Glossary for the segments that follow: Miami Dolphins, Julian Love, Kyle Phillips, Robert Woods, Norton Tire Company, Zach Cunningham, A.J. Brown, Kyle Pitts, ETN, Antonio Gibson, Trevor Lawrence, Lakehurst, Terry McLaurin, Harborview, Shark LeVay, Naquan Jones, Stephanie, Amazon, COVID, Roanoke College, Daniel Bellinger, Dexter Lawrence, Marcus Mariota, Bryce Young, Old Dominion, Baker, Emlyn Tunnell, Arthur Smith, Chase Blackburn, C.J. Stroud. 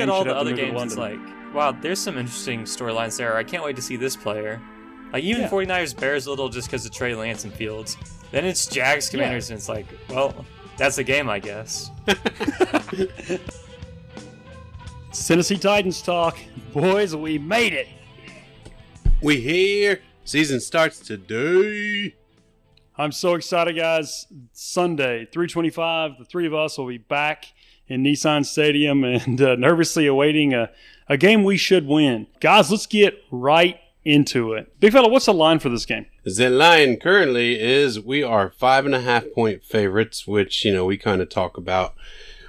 at all the other games, it's like, wow, there's some interesting storylines there. I can't wait to see this player. Like, even 49ers Bears a little just because of Trey Lance and Fields. Then it's Jags Commanders, and it's like, well, that's the game, I guess. Tennessee Titans talk. Boys, we made it. We here. Season starts today. I'm so excited, guys. Sunday, 3:25, the three of us will be back in Nissan Stadium and nervously awaiting a game we should win. Guys, let's get right into it. Big fella, what's the line for this game? The line currently is we are 5.5-point favorites, which, you know, we kind of talk about.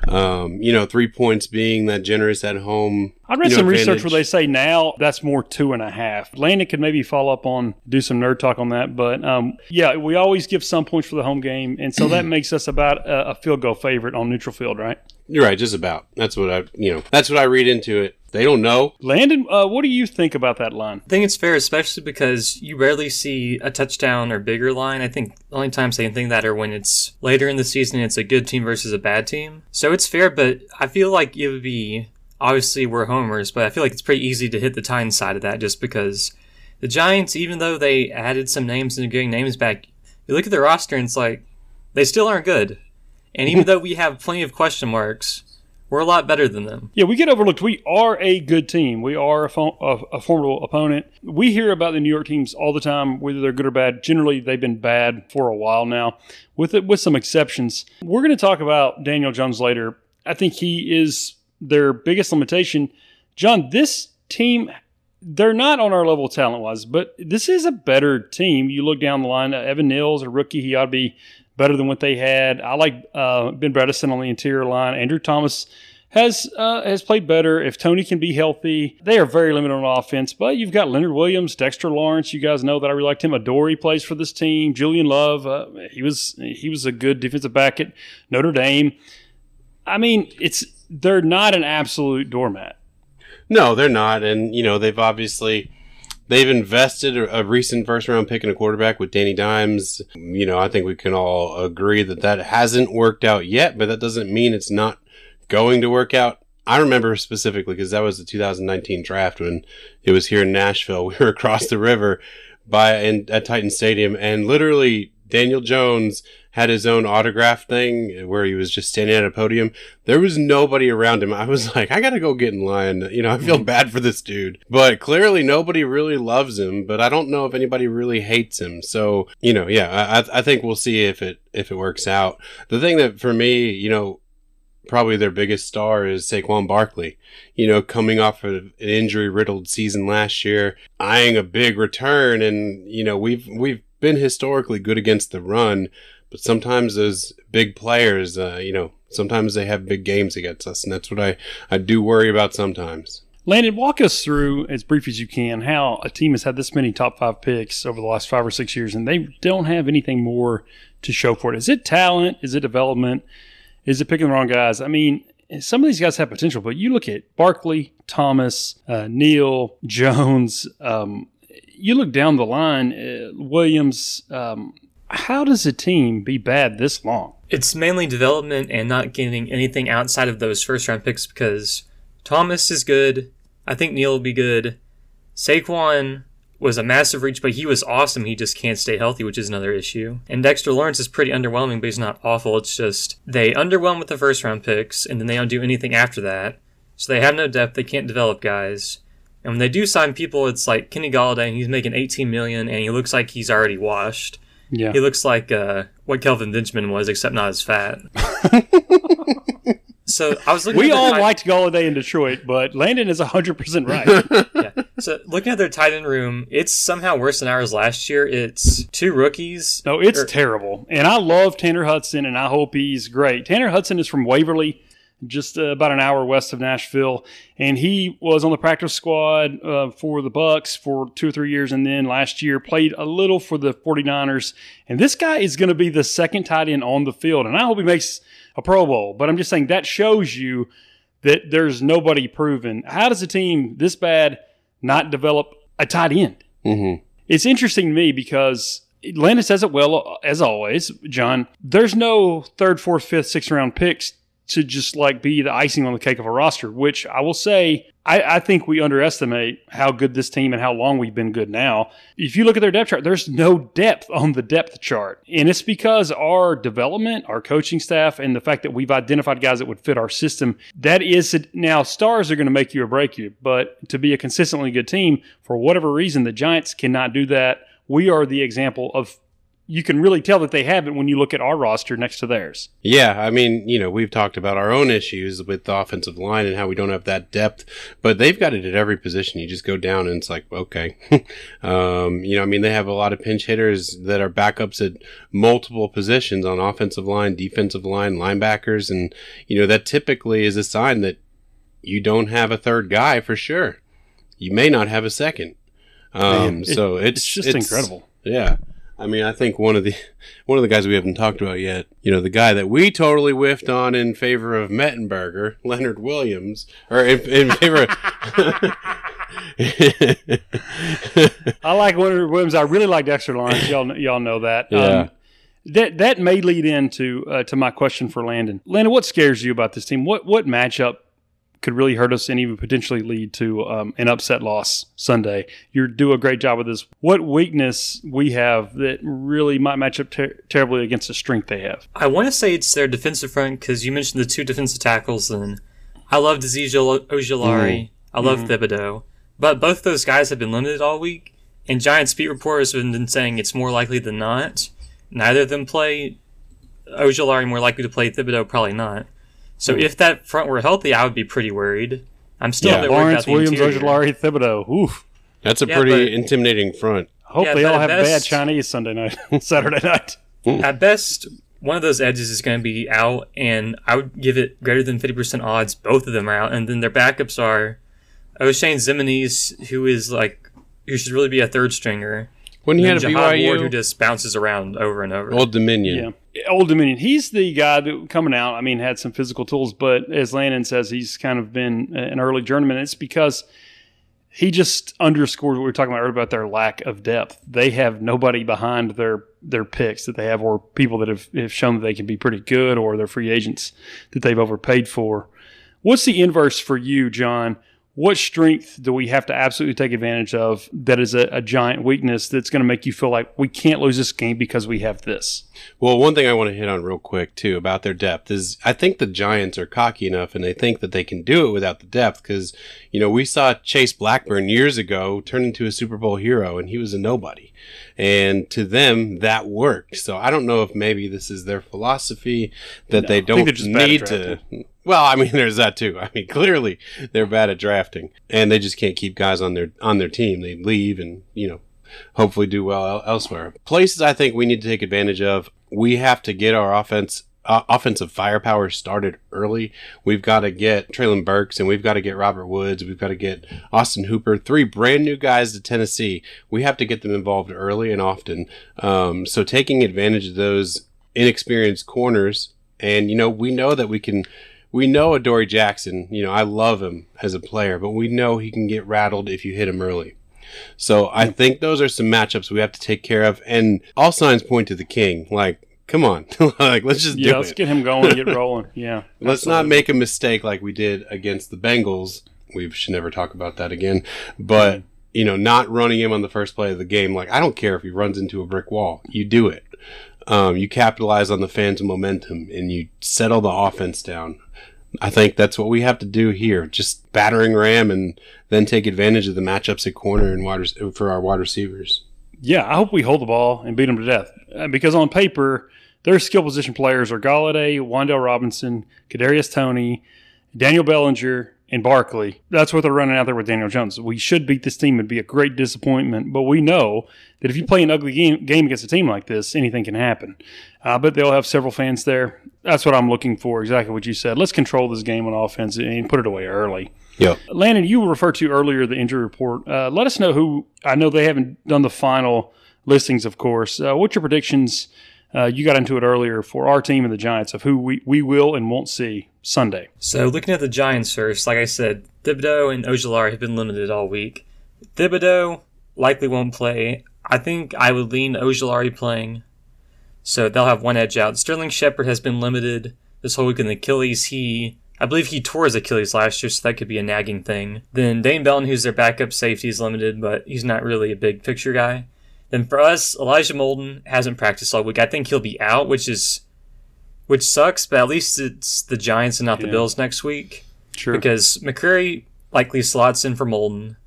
3 points being that generous at home. I read some research where they say now that's more 2.5. Landon could maybe follow up on, do some nerd talk on that. But, yeah, we always give some points for the home game. And so that makes us about a field goal favorite on neutral field, right? You're right, just about. That's what I read into it. They don't know. Landon, what do you think about that line? I think it's fair, especially because you rarely see a touchdown or bigger line. I think the only times they think that are when it's later in the season, it's a good team versus a bad team. So it's fair, but I feel like it would be, obviously we're homers, but I feel like it's pretty easy to hit the Titans side of that just because the Giants, even though they added some names and are getting names back, you look at their roster and it's like, they still aren't good. And even though we have plenty of question marks, we're a lot better than them. Yeah, we get overlooked. We are a good team. We are a formidable opponent. We hear about the New York teams all the time, whether they're good or bad. Generally, they've been bad for a while now, with some exceptions. We're going to talk about Daniel Jones later. I think he is their biggest limitation. John, this team, they're not on our level talent-wise, but this is a better team. You look down the line, Evan Nils, a rookie, he ought to be better than what they had. I like Ben Bredeson on the interior line. Andrew Thomas has played better. If Tony can be healthy, they are very limited on offense. But you've got Leonard Williams, Dexter Lawrence. You guys know that I really liked him. Adoree plays for this team. Julian Love, he was a good defensive back at Notre Dame. I mean, they're not an absolute doormat. No, they're not. And they've obviously. They've invested a recent first-round pick in a quarterback with Danny Dimes. I think we can all agree that hasn't worked out yet, but that doesn't mean it's not going to work out. I remember specifically because that was the 2019 draft when it was here in Nashville. We were across the river at Titan Stadium, and literally Daniel Jones had his own autograph thing where he was just standing at a podium. There was nobody around him. I was like, I got to go get in line. I feel bad for this dude. But clearly nobody really loves him, but I don't know if anybody really hates him. So, I think we'll see if it works out. The thing that for me, probably their biggest star is Saquon Barkley, coming off of an injury-riddled season last year, eyeing a big return. And, we've been historically good against the run, but sometimes those big players, sometimes they have big games against us, and that's what I do worry about sometimes. Landon, walk us through, as brief as you can, how a team has had this many top 5 picks over the last 5 or 6 years, and they don't have anything more to show for it. Is it talent? Is it development? Is it picking the wrong guys? I mean, some of these guys have potential, but you look at Barkley, Thomas, Neal, Jones, you look down the line, Williams, how does a team be bad this long? It's mainly development and not getting anything outside of those first-round picks because Thomas is good. I think Neal will be good. Saquon was a massive reach, but he was awesome. He just can't stay healthy, which is another issue. And Dexter Lawrence is pretty underwhelming, but he's not awful. It's just they underwhelm with the first-round picks, and then they don't do anything after that. So they have no depth. They can't develop guys. And when they do sign people, it's like Kenny Golladay, and he's making $18 million, and he looks like he's already washed. Yeah. He looks like what Kelvin Benchman was, except not as fat. So I was looking. We all liked Golladay in Detroit, but Landon is 100% right. Yeah. So looking at their tight end room, it's somehow worse than ours last year. It's 2 rookies. No, it's terrible. And I love Tanner Hudson, and I hope he's great. Tanner Hudson is from Waverly, just about an hour west of Nashville. And he was on the practice squad for the Bucks for 2 or 3 years. And then last year played a little for the 49ers. And this guy is going to be the second tight end on the field. And I hope he makes a Pro Bowl. But I'm just saying that shows you that there's nobody proven. How does a team this bad not develop a tight end? Mm-hmm. It's interesting to me because Landon says it well, as always, John. There's no 3rd, 4th, 5th, 6th round picks to just like be the icing on the cake of a roster, which I will say, I think we underestimate how good this team and how long we've been good now. If you look at their depth chart, there's no depth on the depth chart. And it's because our development, our coaching staff, and the fact that we've identified guys that would fit our system, that is it. Now, stars are going to make you or break you, but to be a consistently good team, for whatever reason, the Giants cannot do that. We are the example of, you can really tell that they haven't when you look at our roster next to theirs. Yeah, I mean, you know, we've talked about our own issues with the offensive line and how we don't have that depth, but they've got it at every position. You just go down and it's like, okay. You know, I mean, they have a lot of pinch hitters that are backups at multiple positions on offensive line, defensive line, linebackers, and, you know, that typically is a sign that you don't have a third guy for sure. You may not have a second. So it's incredible. Yeah. I mean, I think one of the guys we haven't talked about yet, you know, the guy that we totally whiffed on in favor of Mettenberger, Leonard Williams, or in favor of... I like Leonard Williams. I really like Dexter Lawrence. Y'all know that. Yeah. That may lead into to my question for Landon. Landon, what scares you about this team? What matchup could really hurt us and even potentially lead to an upset loss Sunday? You do a great job with this. What weakness we have that really might match up terribly against the strength they have? I want to say it's their defensive front, because you mentioned the two defensive tackles, and I loved Azeez Ojulari. Mm-hmm. I love Thibodeaux. But both those guys have been limited all week, and Giants beat reporters have been saying it's more likely than not. Neither of them play. Ojulari more likely to play, Thibodeaux probably not. So if that front were healthy, I would be pretty worried. I'm still a bit worried about the Williams, interior. Ojulari, Thibodeaux. Oof. That's a pretty intimidating front. I hope they all have bad Chinese Sunday night, Saturday night. At best, one of those edges is going to be out, and I would give it greater than 50% odds both of them are out. And then their backups are Oshane Zimnyes, who should really be a third stringer. When he had a BYU Ward, who just bounces around over and over. Old Dominion. Yeah. Old Dominion. He's the guy that coming out, I mean, had some physical tools, but as Landon says, he's kind of been an early journeyman. It's because he just underscores what we were talking about earlier about their lack of depth. They have nobody behind their picks that they have, or people that have shown that they can be pretty good, or their free agents that they've overpaid for. What's the inverse for you, John? What strength do we have to absolutely take advantage of that is a giant weakness that's going to make you feel like we can't lose this game because we have this? Well, one thing I want to hit on real quick, too, about their depth is I think the Giants are cocky enough and they think that they can do it without the depth because, you know, we saw Chase Blackburn years ago turn into a Super Bowl hero and he was a nobody. And to them, that worked. So I don't know if maybe this is their philosophy that they don't need to... Well, I mean, there's that too. I mean, clearly they're bad at drafting, and they just can't keep guys on their team. They leave, and you know, hopefully do well elsewhere. Places I think we need to take advantage of. We have to get our offensive firepower started early. We've got to get Traylon Burks, and we've got to get Robert Woods. We've got to get Austin Hooper. 3 brand new guys to Tennessee. We have to get them involved early and often. So taking advantage of those inexperienced corners, and you know, we know that we can. We know Adoree Jackson, you know, I love him as a player, but we know he can get rattled if you hit him early. So I think those are some matchups we have to take care of. And all signs point to the king. Like, come on. Like, let's just do it. Yeah, let's get him going, get rolling. Yeah. Let's not make a mistake like we did against the Bengals. We should never talk about that again. But, you know, not running him on the first play of the game. Like, I don't care if he runs into a brick wall. You do it. You capitalize on the fans' momentum and you settle the offense down. I think that's what we have to do here. Just battering ram and then take advantage of the matchups at corner and for our wide receivers. Yeah, I hope we hold the ball and beat them to death. Because on paper, their skill position players are Golladay, Wandale Robinson, Kadarius Toney, Daniel Bellinger, and Barkley. That's what they're running out there with Daniel Jones. We should beat this team. It'd be a great disappointment. But we know that if you play an ugly game against a team like this, anything can happen. But they'll have several fans there. That's what I'm looking for, exactly what you said. Let's control this game on offense and put it away early. Yeah, Landon, you referred to earlier the injury report. Let us know who – I know they haven't done the final listings, of course. What's your predictions – you got into it earlier for our team and the Giants of who we will and won't see Sunday. So looking at the Giants first, like I said, Thibodeaux and Ojulari have been limited all week. Thibodeaux likely won't play. I think I would lean Ojulari playing. So they'll have one edge out. Sterling Shepard has been limited. this whole week in the Achilles. I believe he tore his Achilles last year, so that could be a nagging thing. Then Dane Belton, who's their backup safety, is limited, but he's not really a big picture guy. Then for us, Elijah Molden hasn't practiced all week. I think he'll be out, which sucks, but at least it's the Giants and not the Bills next week. Sure. Because McCreary likely slots in for Molden.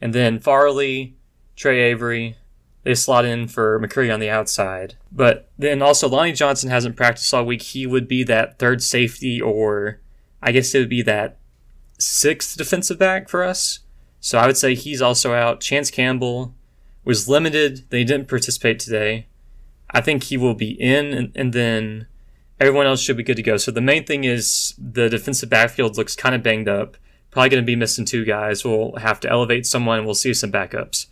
And then Farley, Trey Avery, they slot in for McCreary on the outside. But then also Lonnie Johnson hasn't practiced all week. He would be that third safety, or I guess it would be that sixth defensive back for us. So I would say he's also out. Chance Campbell was limited. They didn't participate today. I think he will be in, and then everyone else should be good to go. So the main thing is the defensive backfield looks kind of banged up. Probably going to be missing two guys. We'll have to elevate someone. We'll see some backups.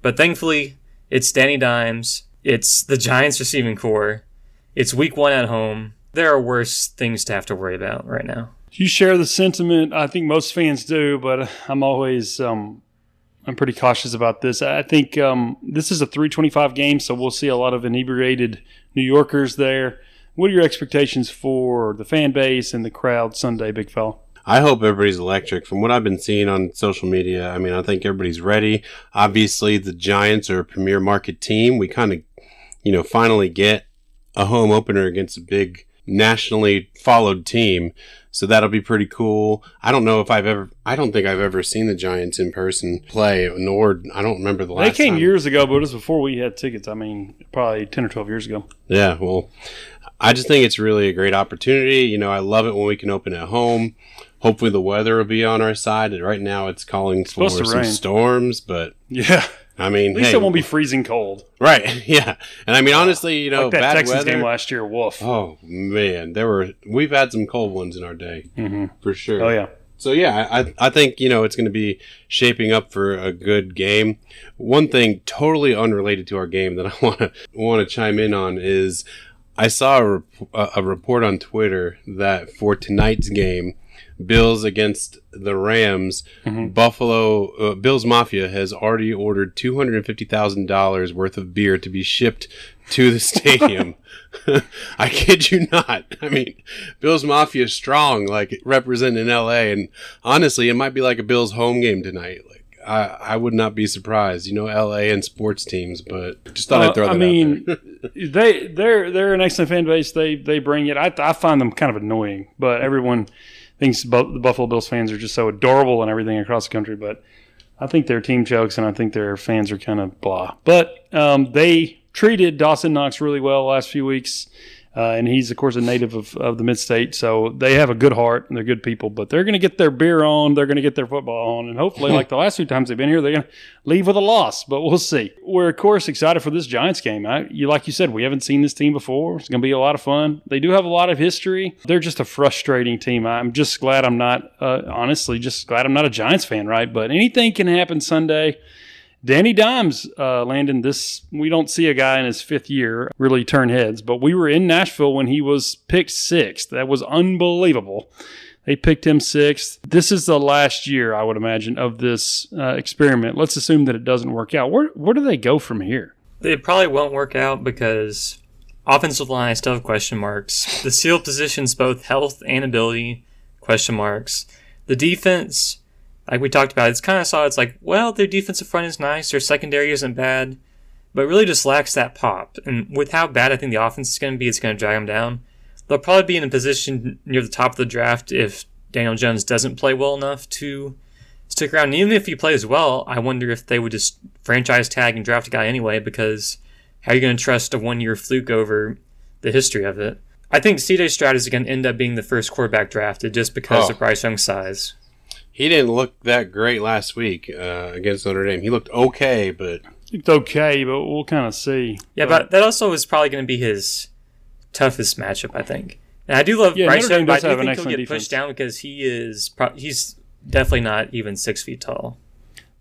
But thankfully, it's Danny Dimes. It's the Giants receiving core. It's week one at home. There are worse things to have to worry about right now. You share the sentiment. I think most fans do, but I'm always I'm pretty cautious about this. I think this is a 3:25 game, so we'll see a lot of inebriated New Yorkers there. What are your expectations for the fan base and the crowd Sunday, big fella? I hope everybody's electric. From what I've been seeing on social media, I mean, I think everybody's ready. Obviously, the Giants are a premier market team. We kind of, finally get a home opener against a big nationally followed team. So that'll be pretty cool. I don't think I've ever seen the Giants in person play, nor I don't remember the last time. They came years ago, but it was before we had tickets. I mean, probably 10 or 12 years ago. Yeah, well, I just think it's really a great opportunity. I love it when we can open at home. Hopefully the weather will be on our side. And right now it's calling for some storms, but yeah, I mean, at least it won't be freezing cold. Right. Yeah. And I mean, honestly, like that bad Texans weather game last year. Woof. Oh man, we've had some cold ones in our day for sure. Oh yeah. So yeah, I think, it's going to be shaping up for a good game. One thing totally unrelated to our game that I want to chime in on is I saw a report on Twitter that for tonight's game, Bills against the Rams, Buffalo Bills Mafia has already ordered $250,000 worth of beer to be shipped to the stadium. I kid you not. I mean, Bills Mafia is strong, representing LA, and honestly, it might be like a Bills home game tonight. I would not be surprised, LA and sports teams, but just thought I'd throw that out there. they're an excellent fan base. They bring it. I find them kind of annoying, but everyone thinks the Buffalo Bills fans are just so adorable and everything across the country, but I think their team chokes and I think their fans are kind of blah. But they treated Dawson Knox really well the last few weeks, and he's, of course, a native of the Mid-State, so they have a good heart and they're good people, but they're going to get their beer on, they're going to get their football on, and hopefully, like the last few times they've been here, they're going to leave with a loss, but we'll see. We're, of course, excited for this Giants game. Like you said, we haven't seen this team before. It's going to be a lot of fun. They do have a lot of history. They're just a frustrating team. I'm just glad I'm not, I'm not a Giants fan, right? But anything can happen Sunday. Danny Dimes, Landon, we don't see a guy in his fifth year really turn heads, but we were in Nashville when he was picked sixth. That was unbelievable. They picked him sixth. This is the last year, I would imagine, of this experiment. Let's assume that it doesn't work out. Where do they go from here? It probably won't work out because offensive line, I still have question marks. The seal positions, both health and ability, question marks. The defense, like we talked about, it's kind of solid. It's like, well, their defensive front is nice, their secondary isn't bad, but really just lacks that pop. And with how bad I think the offense is going to be, it's going to drag them down. They'll probably be in a position near the top of the draft if Daniel Jones doesn't play well enough to stick around. And even if he plays well, I wonder if they would just franchise tag and draft a guy anyway, because how are you going to trust a one-year fluke over the history of it? I think C.J. Stroud is going to end up being the first quarterback drafted just because of Bryce Young's size. He didn't look that great last week against Notre Dame. He looked okay, but... we'll kind of see. Yeah, but that also is probably going to be his toughest matchup, I think. And I do love Bryce Young, but I do think he'll get pushed down because he's definitely not even 6 feet tall.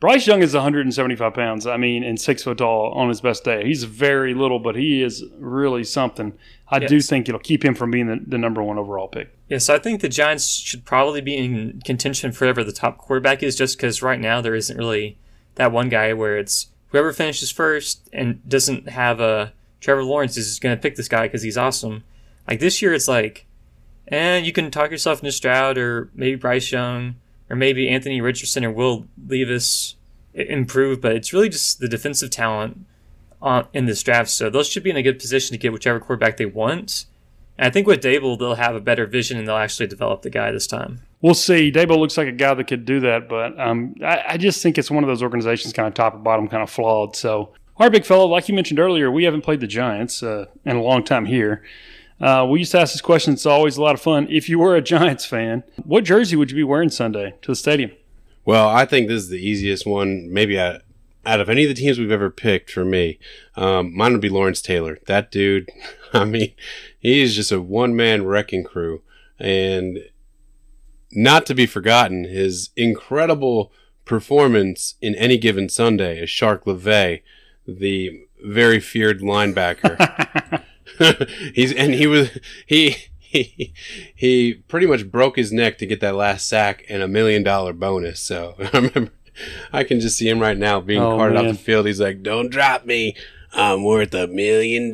Bryce Young is 175 pounds, and 6 foot tall on his best day. He's very little, but he is really something. I do think it'll keep him from being the number one overall pick. Yes, I think the Giants should probably be in contention forever. The top quarterback is just because right now there isn't really that one guy where it's whoever finishes first and doesn't have a Trevor Lawrence is just going to pick this guy because he's awesome. Like this year, it's like And you can talk yourself into Stroud or maybe Bryce Young or maybe Anthony Richardson or Will Levis improve, but it's really just the defensive talent in this draft. So those should be in a good position to get whichever quarterback they want. And I think with Dable, they'll have a better vision and they'll actually develop the guy this time. We'll see. Dable looks like a guy that could do that, but I just think it's one of those organizations kind of top or bottom kind of flawed. So, all right, big fellow, like you mentioned earlier, we haven't played the Giants in a long time here. We used to ask this question. It's always a lot of fun. If you were a Giants fan, what jersey would you be wearing Sunday to the stadium? Well, I think this is the easiest one maybe out of any of the teams we've ever picked for me. Mine would be Lawrence Taylor. That dude, I mean, he's just a one-man wrecking crew. And not to be forgotten, his incredible performance in Any Given Sunday as Shark LeVay, the very feared linebacker. He pretty much broke his neck to get that last sack and $1 million bonus. So I remember, I can just see him right now being carted off the field. He's like, "Don't drop me, I'm worth $1 million."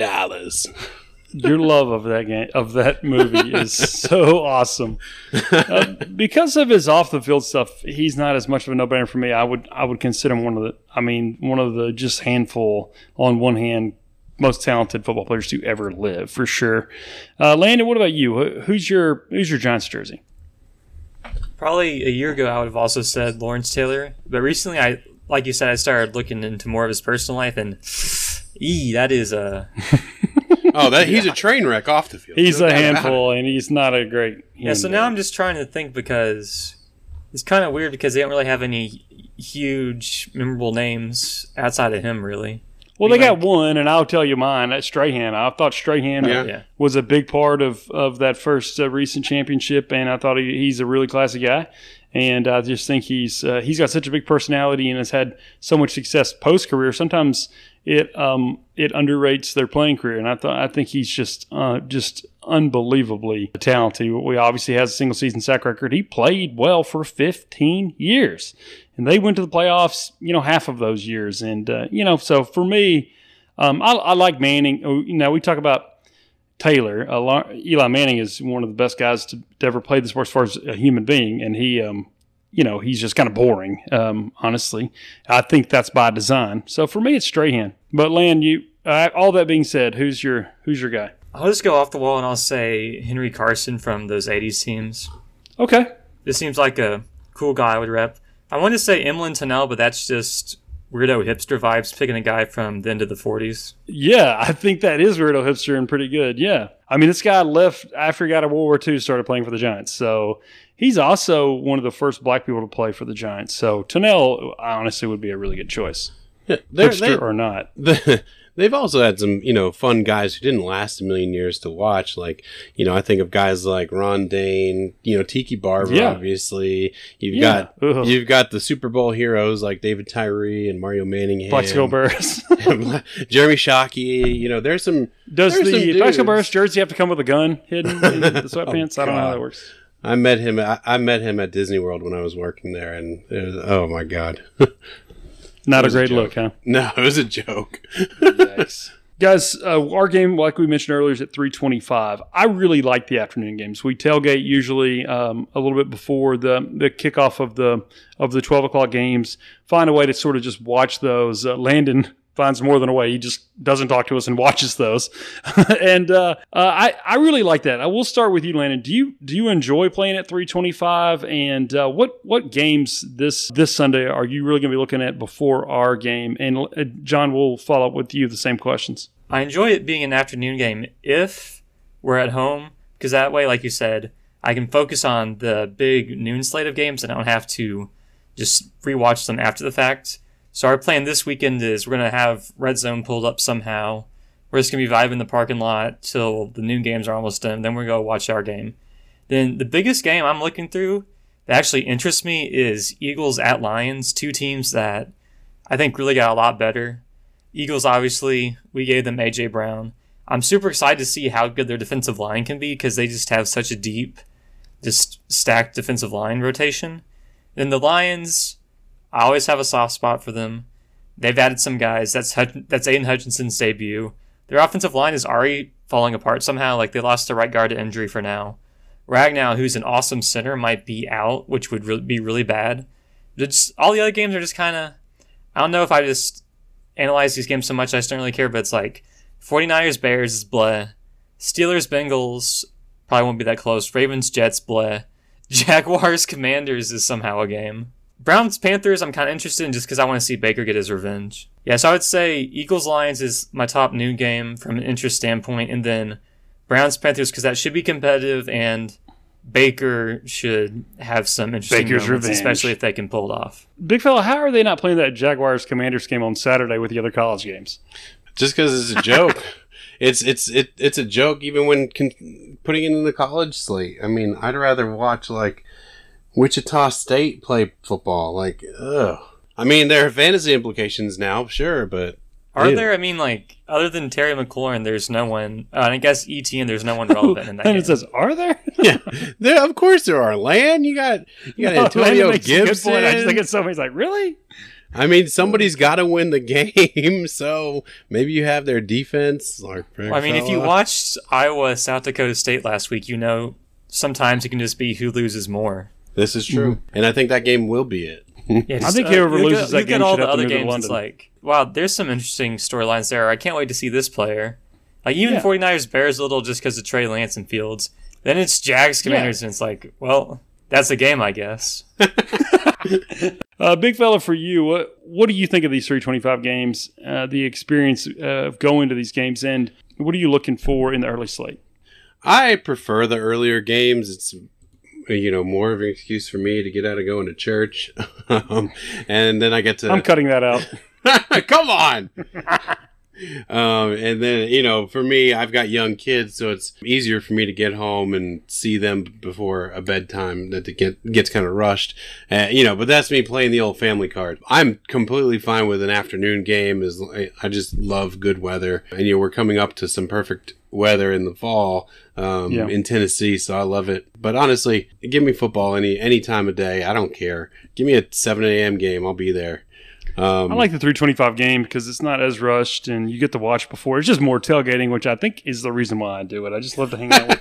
Your love of that game, of that movie, is so awesome. Because of his off the field stuff, he's not as much of a no brainer for me. I would consider him one of the just handful on one hand most talented football players to ever live, for sure. Landon, what about you? Who's your Giants jersey? Probably a year ago, I would have also said Lawrence Taylor, but recently, like you said, I started looking into more of his personal life, and that is a he's a train wreck off the field. He's a handful, and he's not a great handler. Yeah. So now I'm just trying to think, because it's kind of weird because they don't really have any huge memorable names outside of him, really. Well, they got one, and I'll tell you mine. That's Strahan. I thought Strahan was a big part of that first recent championship, and I thought he's a really classy guy. And I just think he's got such a big personality and has had so much success post career. Sometimes it underrates their playing career, and I think he's just unbelievably talented. He obviously has a single season sack record. He played well for 15 years. And they went to the playoffs, half of those years. And, so for me, I like Manning. We talk about Taylor. Eli Manning is one of the best guys to ever play the sport as far as a human being. And he, he's just kind of boring, honestly. I think that's by design. So for me, it's Strahan. But, Land, all that being said, who's your guy? I'll just go off the wall and I'll say Henry Carson from those 80s teams. Okay. This seems like a cool guy I would rep. I want to say Emlyn Tunnell, but that's just weirdo hipster vibes, picking a guy from the end of the 40s. Yeah, I think that is weirdo hipster and pretty good, yeah. I mean, this guy left after he got out of World War II, started playing for the Giants. So he's also one of the first black people to play for the Giants. So Tunnell, honestly, would be a really good choice, yeah, hipster or not. They've also had some, fun guys who didn't last a million years to watch. Like, I think of guys like Ron Dane, Tiki Barber, obviously. You've got the Super Bowl heroes like David Tyree and Mario Manningham, Plaxico Burris, Jeremy Shockey. There's some. Does the Plaxico Burris jersey have to come with a gun hidden in the sweatpants? I don't know how that works. I met him at Disney World when I was working there, and it was, oh my god. Not a great look, huh? No, it was a joke. Nice. Guys, our game, like we mentioned earlier, is at 3:25. I really like the afternoon games. We tailgate usually a little bit before the kickoff of the 12 o'clock games. Find a way to sort of just watch those. Landon finds more than a way. He just doesn't talk to us and watches those. And I really like that. I will start with you, Landon. Do you enjoy playing at 3:25? And what games this Sunday are you really going to be looking at before our game? And John, we'll follow up with you the same questions. I enjoy it being an afternoon game if we're at home, because that way, like you said, I can focus on the big noon slate of games and I don't have to just rewatch them after the fact. So our plan this weekend is we're going to have Red Zone pulled up somehow. We're just going to be vibing the parking lot till the noon games are almost done. Then we're going to watch our game. Then the biggest game I'm looking through that actually interests me is Eagles at Lions, two teams that I think really got a lot better. Eagles, obviously, we gave them A.J. Brown. I'm super excited to see how good their defensive line can be because they just have such a deep, just stacked defensive line rotation. Then the Lions, I always have a soft spot for them. They've added some guys. That's Aiden Hutchinson's debut. Their offensive line is already falling apart somehow. Like, they lost their right guard to injury for now. Ragnow, who's an awesome center, might be out, which would be really bad. Just, all the other games are just kind of... I don't know if I just analyze these games so much I just don't really care, but it's like 49ers, Bears is bleh. Steelers, Bengals probably won't be that close. Ravens, Jets, bleh. Jaguars, Commanders is somehow a game. Browns, Panthers, I'm kind of interested in just because I want to see Baker get his revenge. Yeah, so I would say Eagles, Lions is my top new game from an interest standpoint, and then Browns, Panthers, because that should be competitive, and Baker should have some interesting Baker's moments, revenge, especially if they can pull it off. Big fella, how are they not playing that Jaguars Commanders game on Saturday with the other college games? Just because it's a joke. It's a joke even when putting it in the college slate. I mean, I'd rather watch like Wichita State play football. Like, ugh. I mean, there are fantasy implications now, sure, but are there? I mean, like, other than Terry McLaurin, there's no one. And I guess ETN, there's no one relevant in that. And it says, "Are there?" Yeah, there. Of course, there are. Lan, you got Antonio Gibson. I just think it's somebody's like, really. I mean, somebody's got to win the game, so maybe you have their defense. Or well, I mean, if you watched Iowa South Dakota State last week, you know sometimes it can just be who loses more. This is true, and I think that game will be it. Yeah, just, I think whoever loses that game should have to move to London. Like, wow, there's some interesting storylines there. I can't wait to see this player. Like, even 49ers Bears a little just because of Trey Lance and Fields. Then it's Jags Commanders, and it's like, well, that's the game, I guess. Big fella, for you, what do you think of these 325 games, the experience of going to these games, and what are you looking for in the early slate? I prefer the earlier games. It's more of an excuse for me to get out of going to church. And then I get to... I'm cutting that out. Come on! And then, for me, I've got young kids, so it's easier for me to get home and see them before a bedtime that gets kind of rushed. But that's me playing the old family card. I'm completely fine with an afternoon game. I just love good weather. And, we're coming up to some perfect weather in the fall in Tennessee, so I love it. But honestly, give me football any time of day. I don't care. Give me a 7 a.m. game. I'll be there. I like the 325 game because it's not as rushed and you get to watch before. It's just more tailgating, which I think is the reason why I do it. I just love to hang out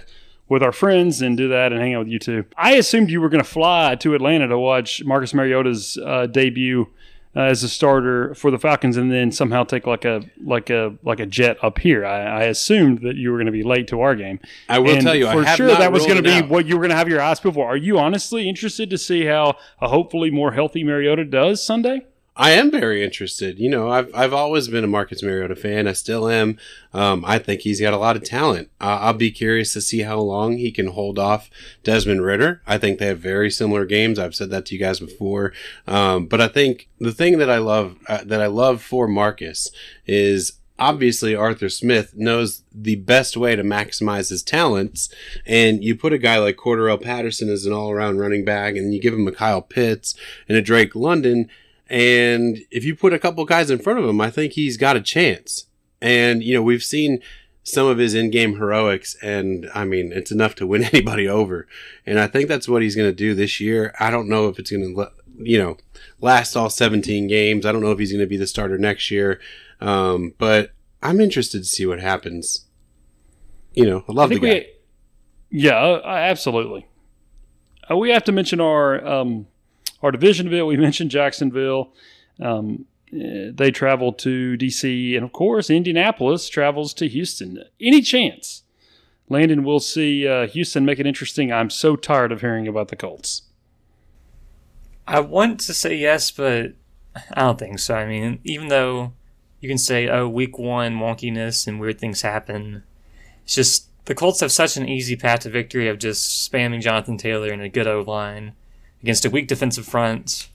with our friends and do that and hang out with you too. I assumed you were going to fly to Atlanta to watch Marcus Mariota's debut as a starter for the Falcons, and then somehow take like a jet up here. I assumed that you were going to be late to our game. I will tell you, for sure that was going to be what you were going to have your eyes peeled for. Are you honestly interested to see how a hopefully more healthy Mariota does Sunday? I am very interested. I've always been a Marcus Mariota fan. I still am. I think he's got a lot of talent. I'll be curious to see how long he can hold off Desmond Ridder. I think they have very similar games. I've said that to you guys before. But I think the thing that I love for Marcus is obviously Arthur Smith knows the best way to maximize his talents. And you put a guy like Cordarrelle Patterson as an all-around running back, and you give him a Kyle Pitts and a Drake London. And if you put a couple guys in front of him, I think he's got a chance. And, we've seen some of his in-game heroics, and, I mean, it's enough to win anybody over. And I think that's what he's going to do this year. I don't know if it's going to, last all 17 games. I don't know if he's going to be the starter next year. But I'm interested to see what happens. I love the guy. Absolutely. We have to mention our Divisionville, we mentioned Jacksonville. They travel to D.C. And, of course, Indianapolis travels to Houston. Any chance Landon will see Houston make it interesting? I'm so tired of hearing about the Colts. I want to say yes, but I don't think so. I mean, even though you can say, week one wonkiness and weird things happen, it's just the Colts have such an easy path to victory of just spamming Jonathan Taylor and a good O-line against a weak defensive front,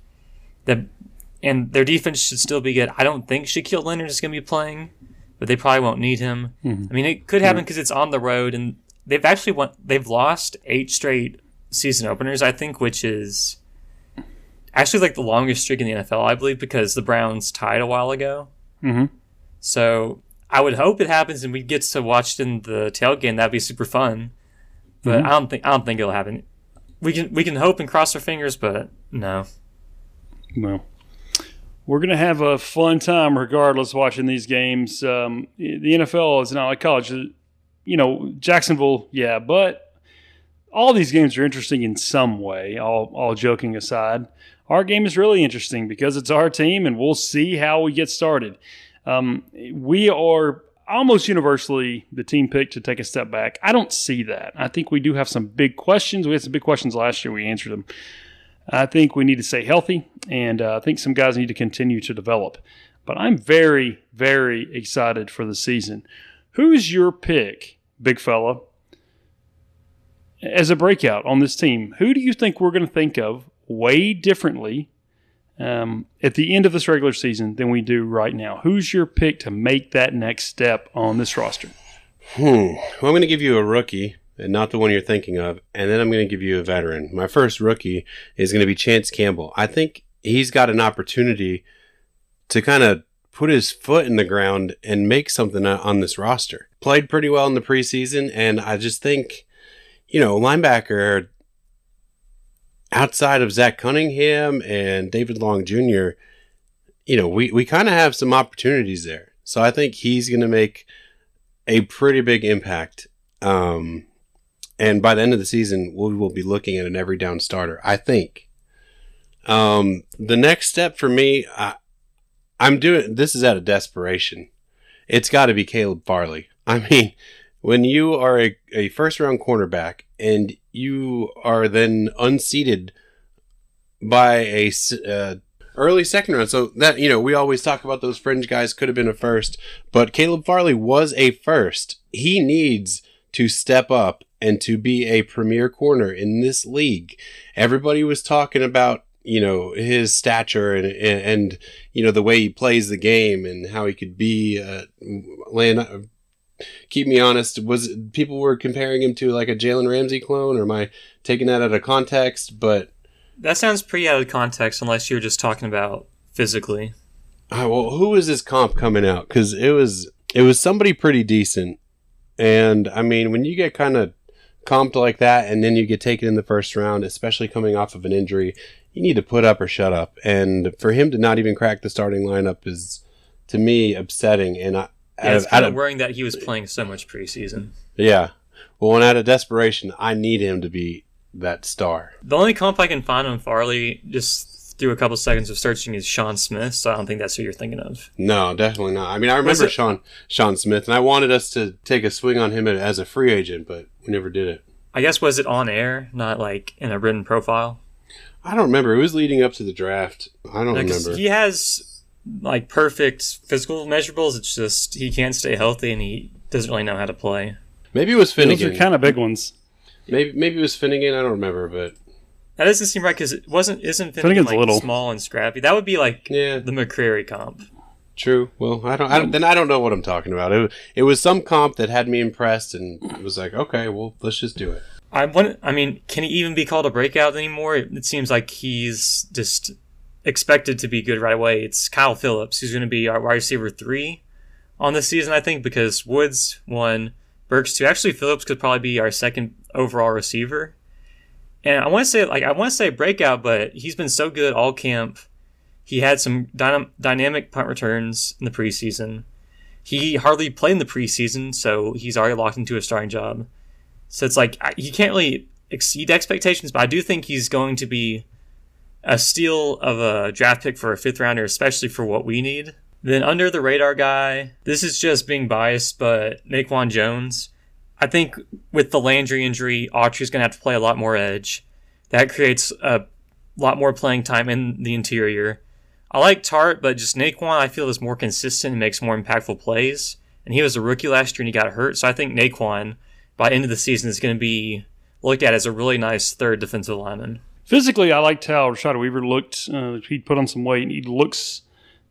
and their defense should still be good. I don't think Shaquille Leonard is going to be playing, but they probably won't need him. Mm-hmm. I mean, it could happen because it's on the road, and they've actually they've lost 8 straight season openers, I think, which is actually like the longest streak in the NFL, I believe, because the Browns tied a while ago. Mm-hmm. So I would hope it happens, and we get to watch it in the tailgate, and that'd be super fun. But I don't think it'll happen. We can hope and cross our fingers, but no. No. We're going to have a fun time regardless watching these games. The NFL is not like college. Jacksonville, but all these games are interesting in some way, all joking aside. Our game is really interesting because it's our team, and we'll see how we get started. We are almost universally the team pick to take a step back. I don't see that. I think we do have some big questions. We had some big questions last year. We answered them. I think we need to stay healthy, and I think some guys need to continue to develop. But I'm very, very excited for the season. Who's your pick, big fella, as a breakout on this team? Who do you think we're going to think of way differently at the end of this regular season than we do right now? Who's your pick to make that next step on this roster? Well, I'm going to give you a rookie, and not the one you're thinking of, and then I'm going to give you a veteran. My first rookie is going to be Chance Campbell. I think he's got an opportunity to kind of put his foot in the ground and make something on this roster. Played pretty well in the preseason, and I just think, you know, linebacker outside of Zach Cunningham and David Long Jr., you know, we kind of have some opportunities there. So I think he's going to make a pretty big impact. And by the end of the season, we will be looking at an every down starter, I think. The next step for me, I'm doing this is out of desperation. It's got to be Caleb Farley. I mean, when you are a first round cornerback and you are then unseated by a early second round, so that, you know, we always talk about those fringe guys could have been a first, but Caleb Farley was a first. He needs to step up and to be a premier corner in this league. Everybody was talking about, you know, his stature and you know, the way he plays the game and how he could be keep me honest, was people were comparing him to like a Jalen Ramsey clone, or am I taking that out of context? But that sounds pretty out of context unless you're just talking about physically. Well, who is this comp coming out? Because it was somebody pretty decent, and I mean, when you get kind of comped like that and then you get taken in the first round, especially coming off of an injury, you need to put up or shut up. And for him to not even crack the starting lineup is, to me, upsetting. And it's kind of worrying that he was playing so much preseason. Yeah. Well, and out of desperation, I need him to be that star. The only comp I can find on Farley, just through a couple seconds of searching, is Sean Smith. So I don't think that's who you're thinking of. No, definitely not. I mean, I remember Sean Smith, and I wanted us to take a swing on him as a free agent, but we never did it. I guess, was it on air, not like in a written profile? I don't remember. It was leading up to the draft. I don't remember. He has like perfect physical measurables. It's just he can't stay healthy and he doesn't really know how to play. Maybe it was Finnegan. Those are kind of big ones. Maybe it was Finnegan. I don't remember, but that doesn't seem right because isn't Finnegan's like little, small and scrappy? That would be like the McCreary comp. True. Well, I don't. Then I don't know what I'm talking about. It was some comp that had me impressed and it was like, okay, well, let's just do it. Can he even be called a breakout anymore? It seems like he's just expected to be good right away. It's Kyle Phillips, who's going to be our wide receiver 3 on this season, I think, because Woods 1, Burks 2. Actually, Phillips could probably be our 2nd overall receiver. And I want to say breakout, but he's been so good all camp. He had some dynamic punt returns in the preseason. He hardly played in the preseason, so he's already locked into a starting job. So it's like he can't really exceed expectations, but I do think he's going to be a steal of a draft pick for a 5th rounder, especially for what we need. Then under the radar guy, this is just being biased, but Naquan Jones. I think with the Landry injury, Autry's going to have to play a lot more edge. That creates a lot more playing time in the interior. I like Tart, but just Naquan I feel is more consistent and makes more impactful plays. And he was a rookie last year and he got hurt, so I think Naquan by the end of the season is going to be looked at as a really nice 3rd defensive lineman. Physically, I liked how Rashad Weaver looked. He'd put on some weight, and he looks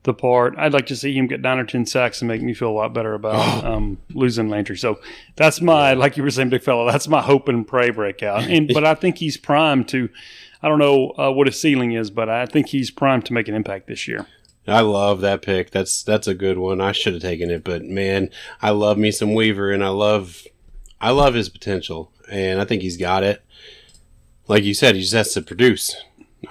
the part. I'd like to see him get 9 or 10 sacks and make me feel a lot better about losing Landry. So that's my, like you were saying, big fella, that's my hope and pray breakout. But I think he's primed to, I don't know what his ceiling is, but I think he's primed to make an impact this year. I love that pick. That's a good one. I should have taken it, but, man, I love me some Weaver, and I love his potential, and I think he's got it. Like you said, he just has to produce. He's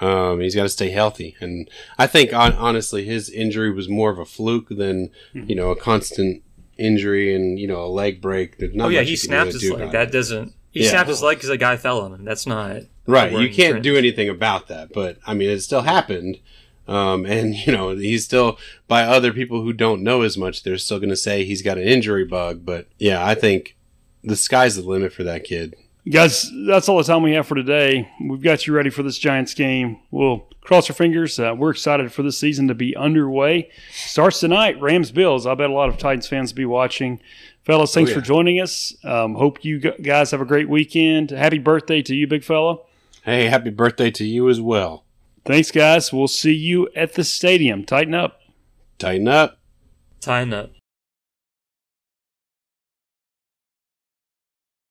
got to stay healthy. And I think, honestly, his injury was more of a fluke than, you know, a constant injury and, you know, a leg break. He snapped his leg. That doesn't – He snapped his leg because a guy fell on him. That's not right. You can't do anything about that. But I mean, it still happened. And you know, he's still, by other people who don't know as much, they're still going to say he's got an injury bug. But yeah, I think the sky's the limit for that kid. Guys, that's all the time we have for today. We've got you ready for this Giants game. We'll cross our fingers. We're excited for this season to be underway. Starts tonight, Rams-Bills. I bet a lot of Titans fans will be watching. Fellas, thanks for joining us. Hope you guys have a great weekend. Happy birthday to you, big fella. Hey, happy birthday to you as well. Thanks, guys. We'll see you at the stadium. Tighten up. Tighten up. Tighten up.